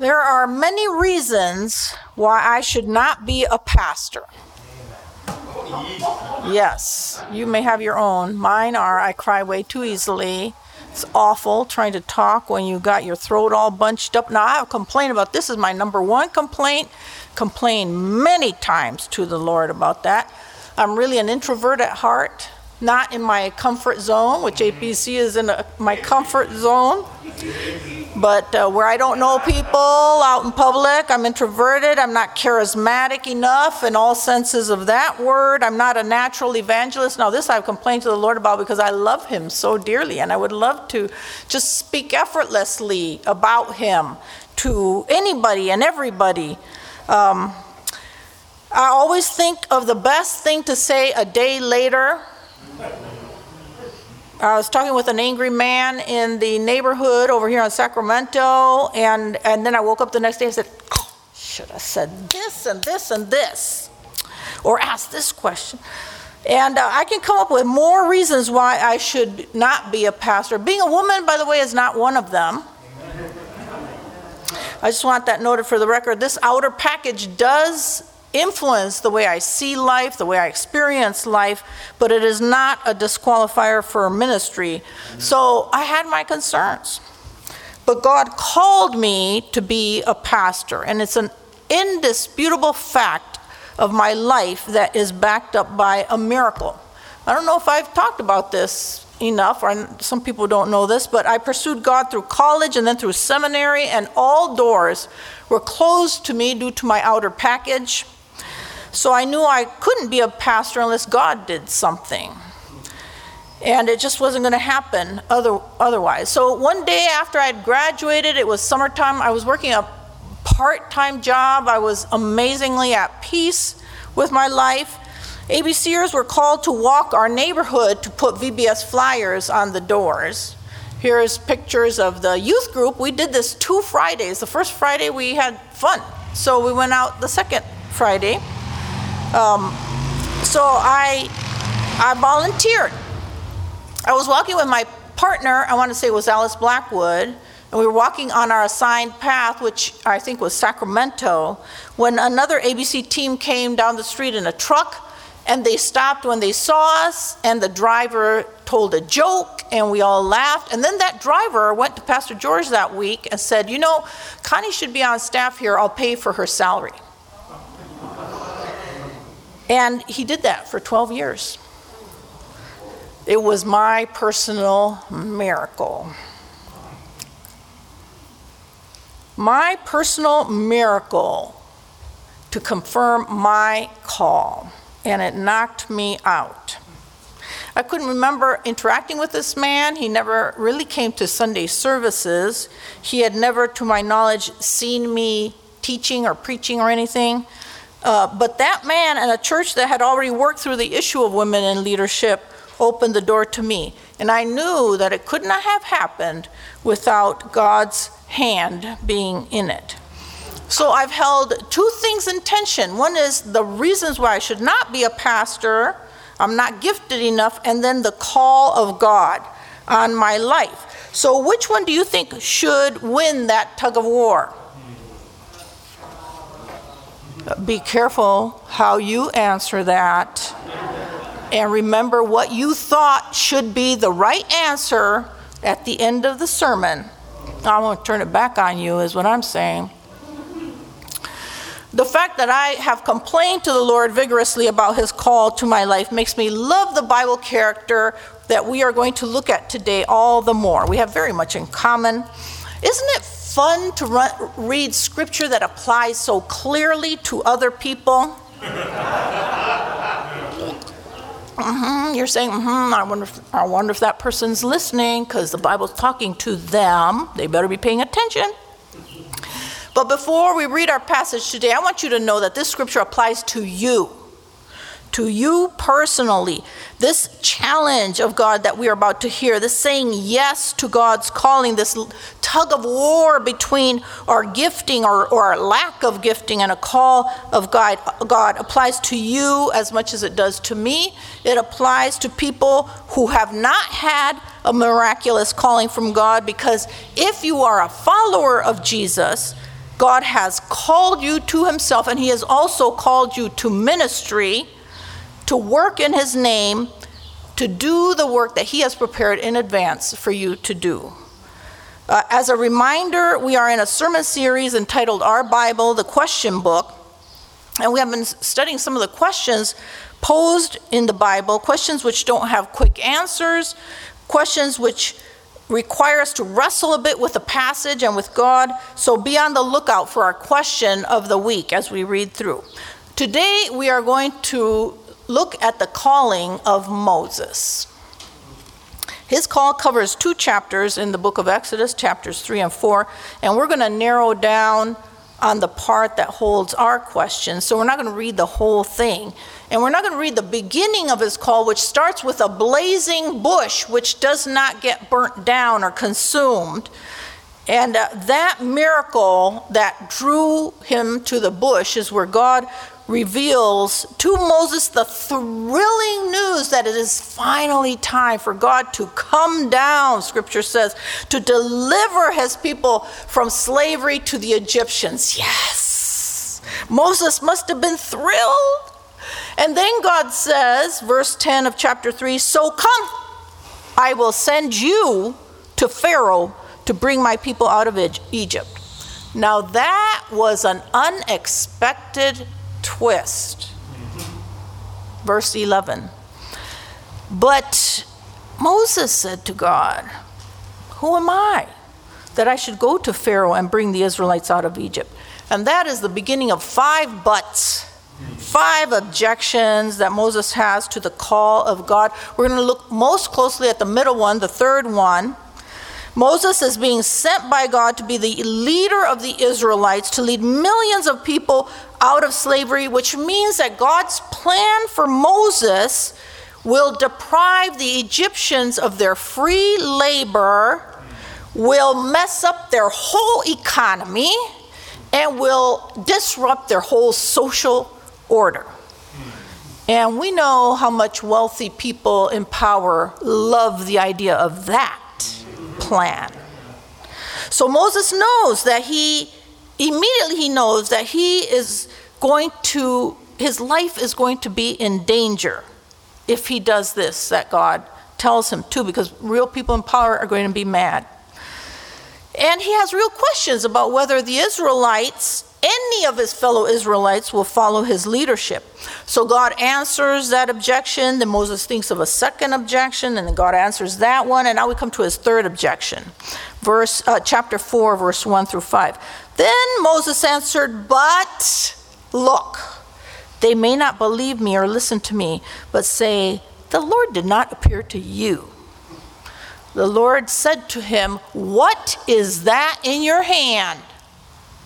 There are many reasons why I should not be a pastor. Yes, you may have your own. Mine are, I cry way too easily. It's awful trying to talk when you got your throat all bunched up. Now, I have a complaint about this. This is my number one complaint. Complained many times to the Lord about that. I'm really an introvert at heart, not in my comfort zone, which APC is in my comfort zone. But where I don't know people out in public, I'm introverted, I'm not charismatic enough in all senses of that word. I'm not a natural evangelist. Now, this I've complained to the Lord about because I love him so dearly, and I would love to just speak effortlessly about him to anybody and everybody. I always think of the best thing to say a day later. I was talking with an angry man in the neighborhood over here in Sacramento, and then I woke up the next day and said, should have said this and this and this, or asked this question. And I can come up with more reasons why I should not be a pastor. Being a woman, by the way, is not one of them. I just want that noted for the record. This outer package does influence the way I see life, the way I experience life, but it is not a disqualifier for ministry. So I had my concerns, but God called me to be a pastor, and it's an indisputable fact of my life that is backed up by a miracle. I don't know if I've talked about this enough, or some people don't know this, but I pursued God through college and then through seminary, and all doors were closed to me due to my outer package. So I knew I couldn't be a pastor unless God did something. And it just wasn't going to happen otherwise. So one day after I'd graduated, it was summertime, I was working a part-time job. I was amazingly at peace with my life. ABCers were called to walk our neighborhood to put VBS flyers on the doors. Here's pictures of the youth group. We did this 2 Fridays. The first Friday we had fun, so we went out the second Friday. So I volunteered. I was walking with my partner, I want to say it was Alice Blackwood, and we were walking on our assigned path, which I think was Sacramento, when another ABC team came down the street in a truck. And they stopped when they saw us, and the driver told a joke, and we all laughed. And then that driver went to Pastor George that week and said, you know, Connie should be on staff here. I'll pay for her salary. And he did that for 12 years. It was my personal miracle. My personal miracle to confirm my call. And it knocked me out. I couldn't remember interacting with this man. He never really came to Sunday services. He had never, to my knowledge, seen me teaching or preaching or anything. But that man and a church that had already worked through the issue of women in leadership opened the door to me. And I knew that it could not have happened without God's hand being in it. So I've held 2 things in tension. One is the reasons why I should not be a pastor. I'm not gifted enough. And then the call of God on my life. So which one do you think should win that tug of war? Be careful how you answer that. And remember what you thought should be the right answer at the end of the sermon. I won't turn it back on you is what I'm saying. The fact that I have complained to the Lord vigorously about his call to my life makes me love the Bible character that we are going to look at today all the more. We have very much in common. Isn't it fun to read scripture that applies so clearly to other people? You're saying, I wonder if that person's listening because the Bible's talking to them. They better be paying attention. But before we read our passage today, I want you to know that this scripture applies to you personally. This challenge of God that we are about to hear, this saying yes to God's calling, this tug of war between our gifting or our lack of gifting and a call of God applies to you as much as it does to me. It applies to people who have not had a miraculous calling from God, because if you are a follower of Jesus, God has called you to himself, and he has also called you to ministry, to work in his name, to do the work that he has prepared in advance for you to do. As a reminder, we are in a sermon series entitled Our Bible, the Question Book, and we have been studying some of the questions posed in the Bible, questions which don't have quick answers, questions which require us to wrestle a bit with the passage and with God. So be on the lookout for our question of the week as we read through. Today, we are going to look at the calling of Moses. His call covers two chapters in the book of Exodus, chapters 3 and 4, and we're going to narrow down on the part that holds our question. So we're not going to read the whole thing. And we're not going to read the beginning of his call, which starts with a blazing bush, which does not get burnt down or consumed. And that miracle that drew him to the bush is where God reveals to Moses the thrilling news that it is finally time for God to come down, Scripture says, to deliver his people from slavery to the Egyptians. Yes! Moses must have been thrilled. And then God says, verse 10 of chapter 3, "So come, I will send you to Pharaoh to bring my people out of Egypt." Now that was an unexpected twist. Verse 11. "But Moses said to God, 'Who am I that I should go to Pharaoh and bring the Israelites out of Egypt?'" And that is the beginning of 5 buts. 5 objections that Moses has to the call of God. We're going to look most closely at the middle one, the third one. Moses is being sent by God to be the leader of the Israelites, to lead millions of people out of slavery, which means that God's plan for Moses will deprive the Egyptians of their free labor, will mess up their whole economy, and will disrupt their whole social order. And we know how much wealthy people in power love the idea of that plan. So Moses knows that his life is going to be in danger if he does this that God tells him to, because real people in power are going to be mad. And he has real questions about whether the Israelites, any of his fellow Israelites, will follow his leadership. So God answers that objection, then Moses thinks of a second objection, and then God answers that one, and now we come to his third objection. Chapter 4, verse 1 through 5. "Then Moses answered, 'But look, they may not believe me or listen to me, but say, the Lord did not appear to you.' The Lord said to him, 'What is that in your hand?'"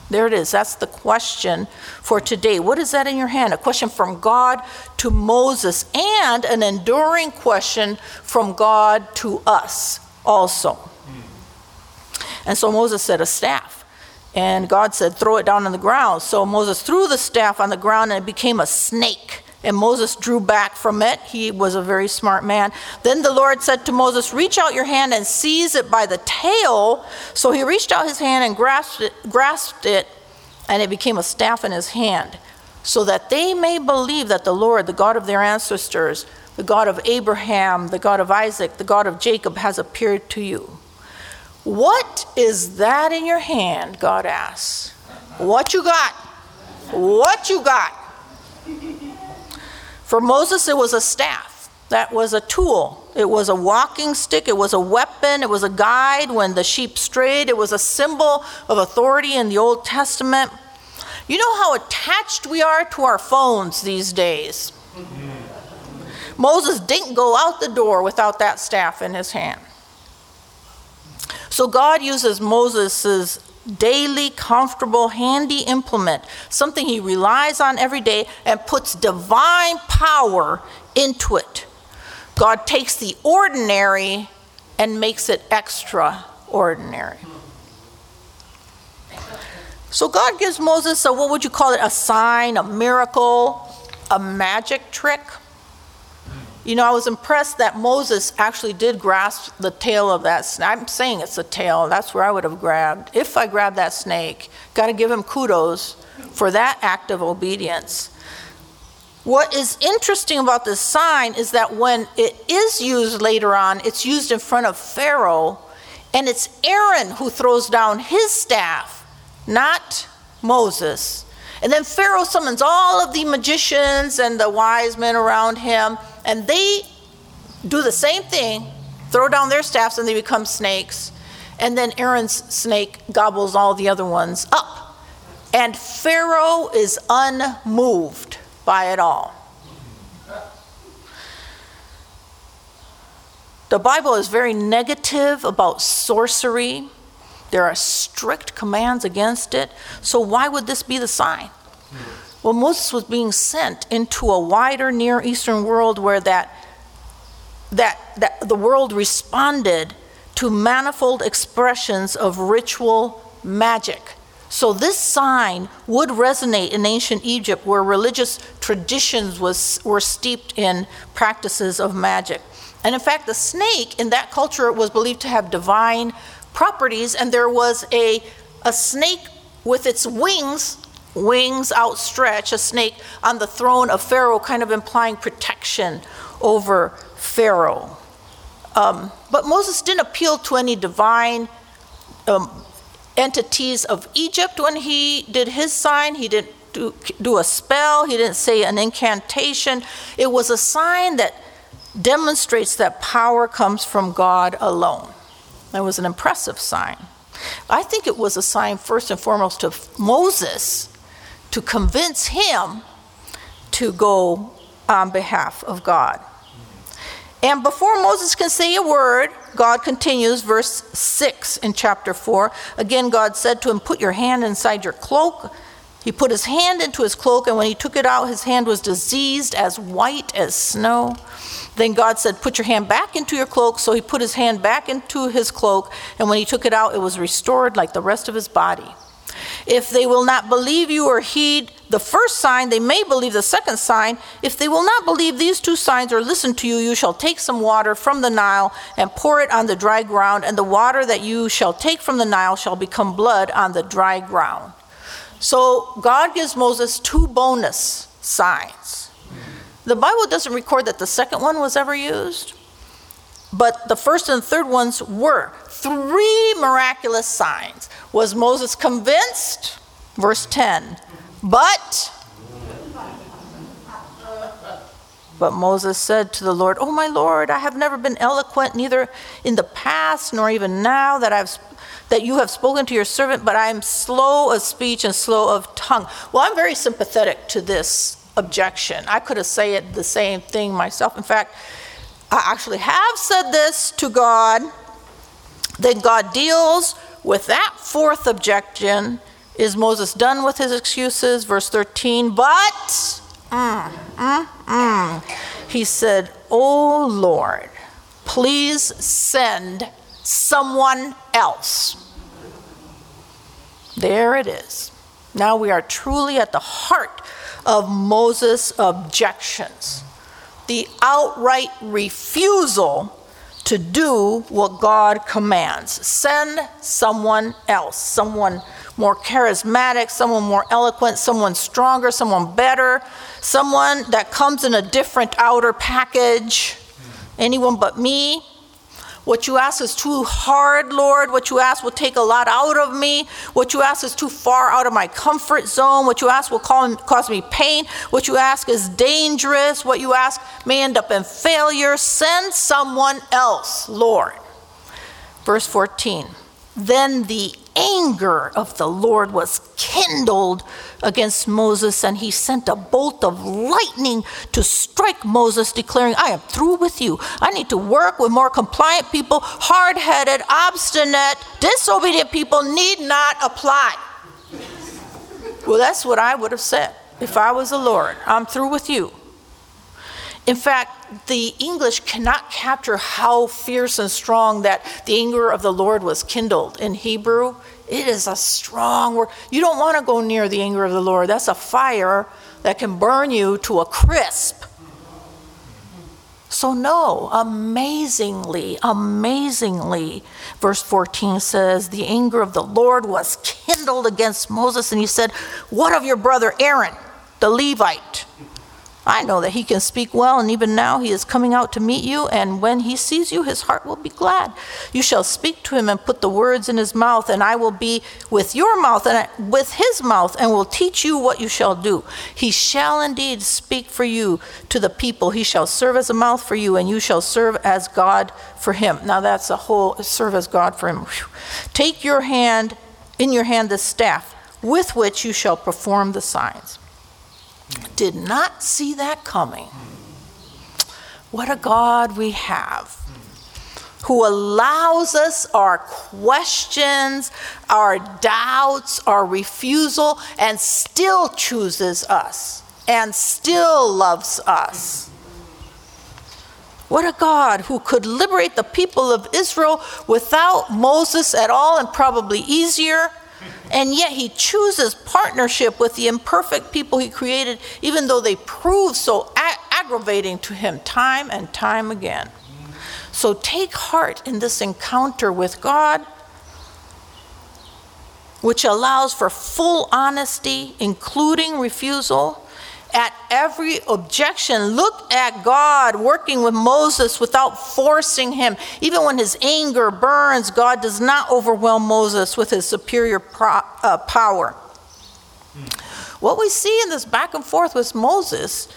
There it is. That's the question for today. What is that in your hand? A question from God to Moses, and an enduring question from God to us also. And so Moses said, "A staff." And God said, "Throw it down on the ground." So Moses threw the staff on the ground, and it became a snake. And Moses drew back from it. He was a very smart man. Then the Lord said to Moses, "Reach out your hand and seize it by the tail." So he reached out his hand and grasped it, and it became a staff in his hand, so that they may believe that the Lord, the God of their ancestors, the God of Abraham, the God of Isaac, the God of Jacob, has appeared to you. "What is that in your hand?" God asks. "What you got? What you got?" For Moses, it was a staff. That was a tool. It was a walking stick. It was a weapon. It was a guide when the sheep strayed. It was a symbol of authority in the Old Testament. You know how attached we are to our phones these days. Moses didn't go out the door without that staff in his hand. So God uses Moses' daily, comfortable, handy implement, something he relies on every day, and puts divine power into it. God takes the ordinary and makes it extraordinary. So God gives Moses a, what would you call it, a sign, a miracle, a magic trick? You know, I was impressed that Moses actually did grasp the tail of that snake. I'm saying it's a tail. That's where I would have grabbed. If I grabbed that snake, got to give him kudos for that act of obedience. What is interesting about this sign is that when it is used later on, it's used in front of Pharaoh, and it's Aaron who throws down his staff, not Moses. And then Pharaoh summons all of the magicians and the wise men around him, and they do the same thing, throw down their staffs, and they become snakes. And then Aaron's snake gobbles all the other ones up. And Pharaoh is unmoved by it all. The Bible is very negative about sorcery. There are strict commands against it. So why would this be the sign? Well, Moses was being sent into a wider Near Eastern world where that the world responded to manifold expressions of ritual magic. So this sign would resonate in ancient Egypt, where religious traditions were steeped in practices of magic. And in fact, the snake in that culture was believed to have divine properties, and there was a snake with its wings outstretched, a snake on the throne of Pharaoh, kind of implying protection over Pharaoh. But Moses didn't appeal to any divine entities of Egypt when he did his sign. He didn't do a spell. He didn't say an incantation. It was a sign that demonstrates that power comes from God alone. That was an impressive sign. I think it was a sign first and foremost to Moses, to convince him to go on behalf of God. And before Moses can say a word, God continues, verse 6 in chapter 4. Again, God said to him, "Put your hand inside your cloak." He put his hand into his cloak, and when he took it out, his hand was diseased, as white as snow. Then God said, "Put your hand back into your cloak." So he put his hand back into his cloak, and when he took it out, it was restored like the rest of his body. If they will not believe you or heed the first sign, they may believe the second sign. If they will not believe these two signs or listen to you, you shall take some water from the Nile and pour it on the dry ground, and the water that you shall take from the Nile shall become blood on the dry ground. So God gives Moses two bonus signs. The Bible doesn't record that the second one was ever used, but the first and third ones were. Three miraculous signs. Was Moses convinced? Verse 10. But Moses said to the Lord, "Oh, my Lord, I have never been eloquent, neither in the past nor even now that you have spoken to your servant, but I am slow of speech and slow of tongue." Well, I'm very sympathetic to this objection. I could have said the same thing myself. In fact, I actually have said this to God. Then God deals with that fourth objection. Is Moses done with his excuses? Verse 13, he said, "Oh Lord, please send someone else." There it is. Now we are truly at the heart of Moses' objections. The outright refusal to do what God commands. Send someone else, someone more charismatic, someone more eloquent, someone stronger, someone better, someone that comes in a different outer package. Anyone but me. What you ask is too hard, Lord. What you ask will take a lot out of me. What you ask is too far out of my comfort zone. What you ask will cause me pain. What you ask is dangerous. What you ask may end up in failure. Send someone else, Lord. Verse 14. Then the anger of the Lord was kindled against Moses, and he sent a bolt of lightning to strike Moses, declaring, "I am through with you. I need to work with more compliant people. Hard-headed, obstinate, disobedient people need not apply." Well, that's what I would have said if I was the Lord. I'm through with you. In fact, the English cannot capture how fierce and strong that the anger of the Lord was kindled. In Hebrew, it is a strong word. You don't want to go near the anger of the Lord. That's a fire that can burn you to a crisp. So no, amazingly, verse 14 says, the anger of the Lord was kindled against Moses, and he said, what of your brother Aaron, the Levite? I know that he can speak well, and even now he is coming out to meet you, and when he sees you, his heart will be glad. You shall speak to him and put the words in his mouth, and I will be with your mouth and with his mouth, and will teach you what you shall do. He shall indeed speak for you to the people. He shall serve as a mouth for you, and you shall serve as God for him. Now that's a whole serve as God for him. Take your hand, in your hand the staff, with which you shall perform the signs. Did not see that coming. What a God we have, who allows us our questions, our doubts, our refusal, and still chooses us and still loves us. What a God who could liberate the people of Israel without Moses at all, and probably easier. And yet he chooses partnership with the imperfect people he created, even though they prove so aggravating to him time and time again. So take heart in this encounter with God, which allows for full honesty, including refusal. At every objection, look at God working with Moses without forcing him. Even when his anger burns, God does not overwhelm Moses with his superior power. What we see in this back and forth with Moses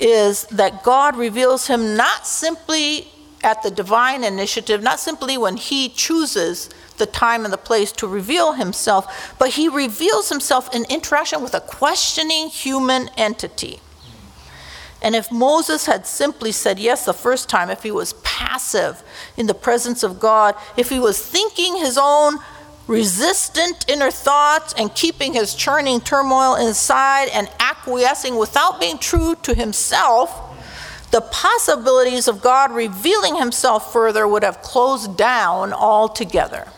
is that God reveals him not simply at the divine initiative, not simply when he chooses the time and the place to reveal himself, but he reveals himself in interaction with a questioning human entity. And if Moses had simply said yes the first time, if he was passive in the presence of God, if he was thinking his own resistant inner thoughts and keeping his churning turmoil inside and acquiescing without being true to himself, the possibilities of God revealing himself further would have closed down altogether.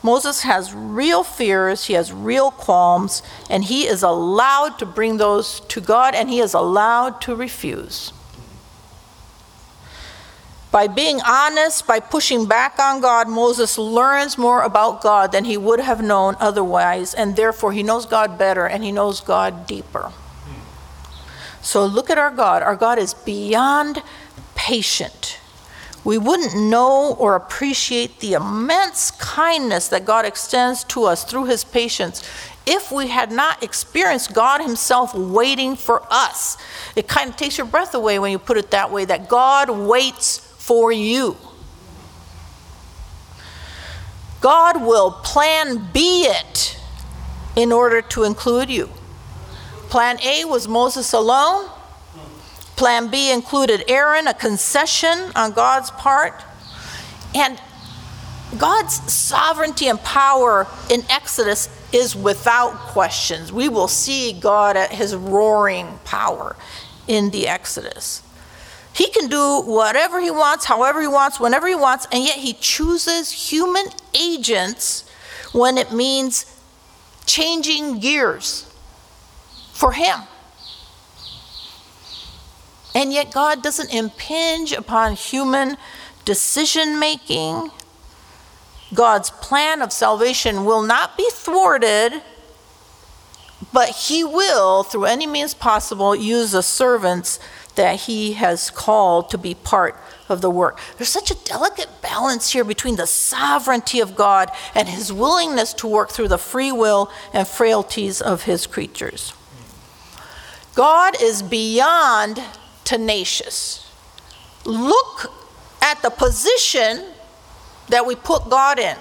Moses has real fears, he has real qualms, and he is allowed to bring those to God, and he is allowed to refuse. By being honest, by pushing back on God, Moses learns more about God than he would have known otherwise, and therefore he knows God better and he knows God deeper. So look at our God. Our God is beyond patient. We wouldn't know or appreciate the immense kindness that God extends to us through his patience if we had not experienced God himself waiting for us. It kind of takes your breath away when you put it that way, that God waits for you. God will plan B it in order to include you. Plan A was Moses alone. Plan B included Aaron, a concession on God's part. And God's sovereignty and power in Exodus is without questions. We will see God at his roaring power in the Exodus. He can do whatever he wants, however he wants, whenever he wants, and yet he chooses human agents when it means changing gears for him. And yet God doesn't impinge upon human decision making. God's plan of salvation will not be thwarted, but he will, through any means possible, use the servants that he has called to be part of the work. There's such a delicate balance here between the sovereignty of God and his willingness to work through the free will and frailties of his creatures. God is beyond tenacious. Look at the position that we put God in.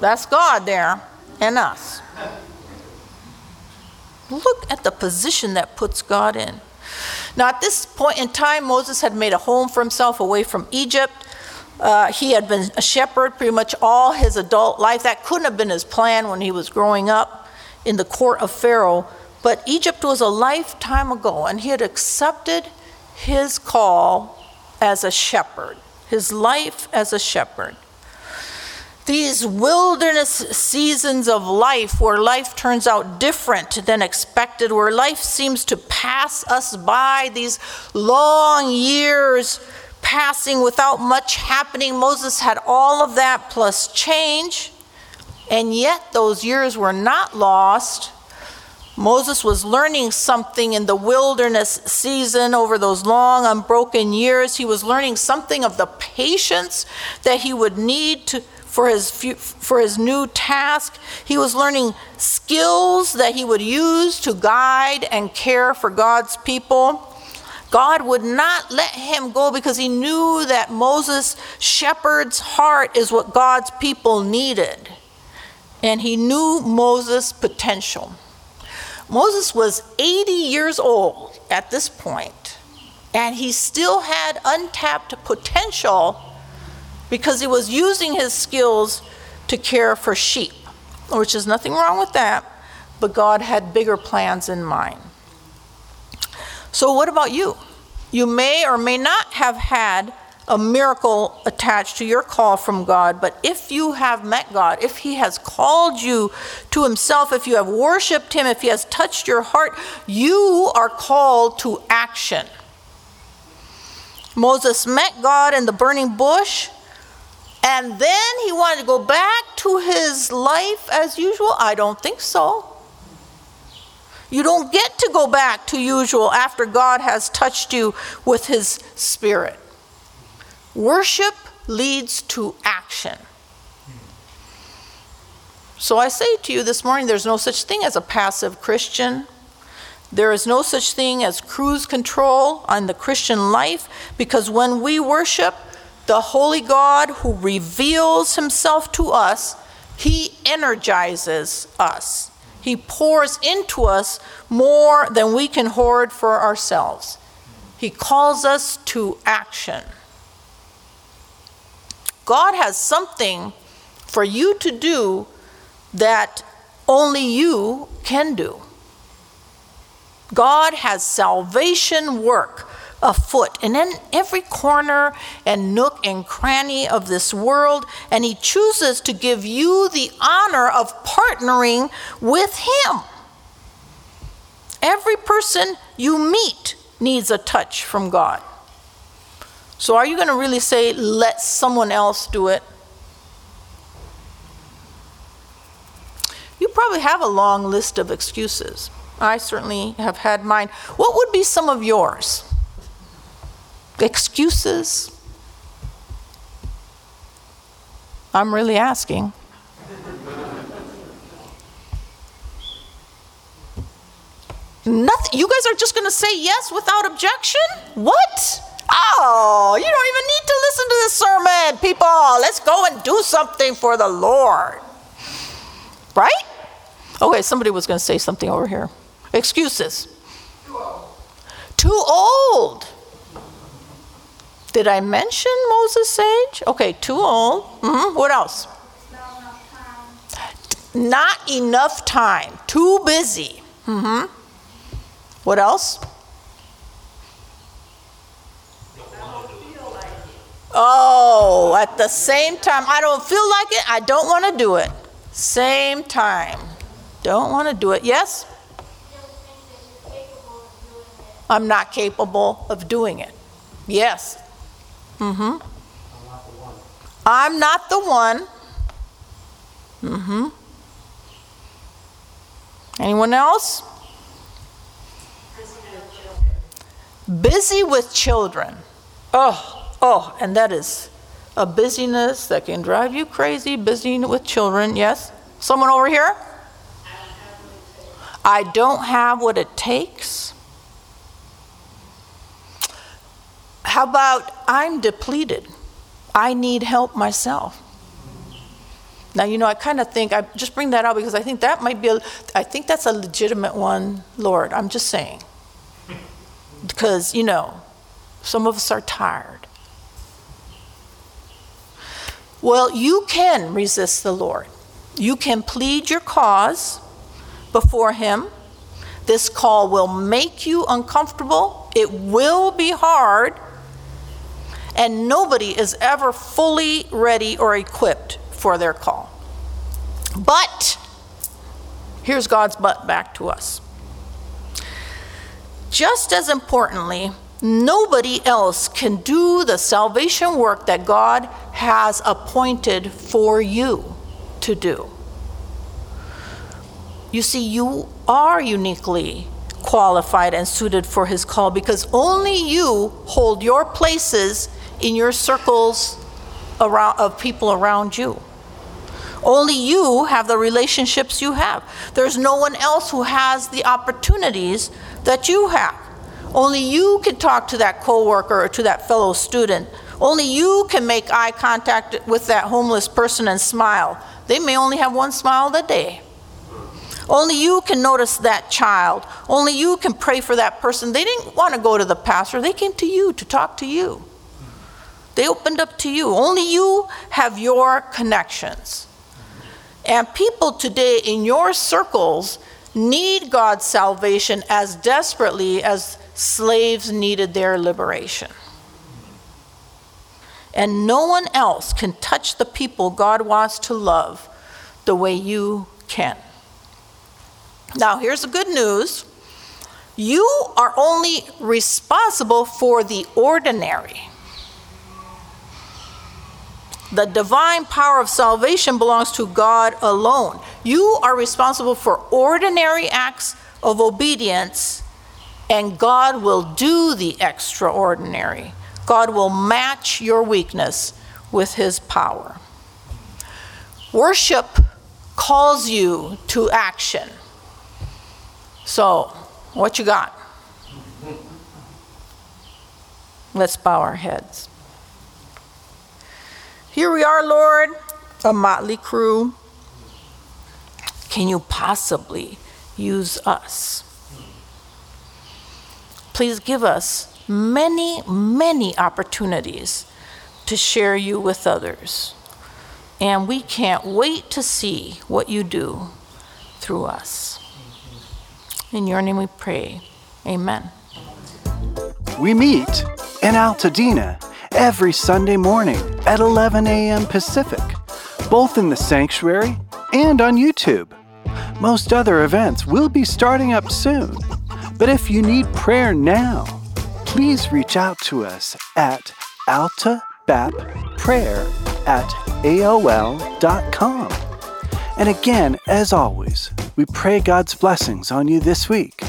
That's God there and us. Look at the position that puts God in. Now at this point in time, Moses had made a home for himself away from Egypt. He had been a shepherd pretty much all his adult life. That couldn't have been his plan when he was growing up in the court of Pharaoh, but Egypt was a lifetime ago, and he had accepted his call as a shepherd, his life as a shepherd. These wilderness seasons of life where life turns out different than expected, where life seems to pass us by, these long years passing without much happening. Moses had all of that plus change, and yet those years were not lost. Moses was learning something in the wilderness season over those long, unbroken years. He was learning something of the patience that he would need for his new task. He was learning skills that he would use to guide and care for God's people. God would not let him go because he knew that Moses' shepherd's heart is what God's people needed. And he knew Moses' potential. Moses was 80 years old at this point, and he still had untapped potential because he was using his skills to care for sheep, which is nothing wrong with that, but God had bigger plans in mind. So what about you? You may or may not have had a miracle attached to your call from God, but if you have met God, if he has called you to himself, if you have worshiped him, if he has touched your heart, you are called to action. Moses met God in the burning bush, and then he wanted to go back to his life as usual. I don't think so. You don't get to go back to usual after God has touched you with his spirit. Worship leads to action. So I say to you this morning, there's no such thing as a passive Christian. There is no such thing as cruise control on the Christian life, because when we worship the holy God who reveals himself to us, he energizes us. He pours into us more than we can hoard for ourselves. He calls us to action. God has something for you to do that only you can do. God has salvation work afoot, and in every corner and nook and cranny of this world, and he chooses to give you the honor of partnering with him. Every person you meet needs a touch from God. So are you going to really say, let someone else do it? You probably have a long list of excuses. I certainly have had mine. What would be some of yours? Excuses? I'm really asking. Nothing. You guys are just going to say yes without objection? What? Oh, you don't even need to listen to this sermon, people. Let's go and do something for the Lord. Right? Okay, somebody was going to say something over here. Excuses. Too old. Did I mention Moses' age? Okay, too old. Mm-hmm. What else? Not enough time. Too busy. Mm-hmm. What else? Oh, at the same time, I don't feel like it. I don't want to do it. Same time. Don't want to do it. Yes? I'm not capable of doing it. Yes. Mm-hmm. I'm not the one. Mm-hmm. Anyone else? Busy with children. Oh, and that is a busyness that can drive you crazy, busy with children. Yes? Someone over here? I don't have what it takes. How about I'm depleted? I need help myself. Now, I kind of think, I just bring that out because I think that might be, I think that's a legitimate one, Lord. I'm just saying. Because, some of us are tired. Well, you can resist the Lord. You can plead your cause before him. This call will make you uncomfortable. It will be hard. And nobody is ever fully ready or equipped for their call. But, here's God's but back to us. Just as importantly, nobody else can do the salvation work that God has appointed for you to do. You see, you are uniquely qualified and suited for his call because only you hold your places in your circles around, of people around you. Only you have the relationships you have. There's no one else who has the opportunities that you have. Only you can talk to that coworker or to that fellow student. Only you can make eye contact with that homeless person and smile. They may only have one smile that day. Only you can notice that child. Only you can pray for that person. They didn't want to go to the pastor. They came to you to talk to you. They opened up to you. Only you have your connections. And people today in your circles need God's salvation as desperately as slaves needed their liberation. And no one else can touch the people God wants to love the way you can. Now, here's the good news. You are only responsible for the ordinary. The divine power of salvation belongs to God alone. You are responsible for ordinary acts of obedience, and God will do the extraordinary. God will match your weakness with his power. Worship calls you to action. So, what you got? Let's bow our heads. Here we are, Lord, a motley crew. Can you possibly use us? Please give us many, many opportunities to share you with others. And we can't wait to see what you do through us. In your name we pray. Amen. We meet in Altadena every Sunday morning at 11 a.m. Pacific, both in the sanctuary and on YouTube. Most other events will be starting up soon, but if you need prayer now, please reach out to us at AltaBapPrayer@AOL.com. And again, as always, we pray God's blessings on you this week.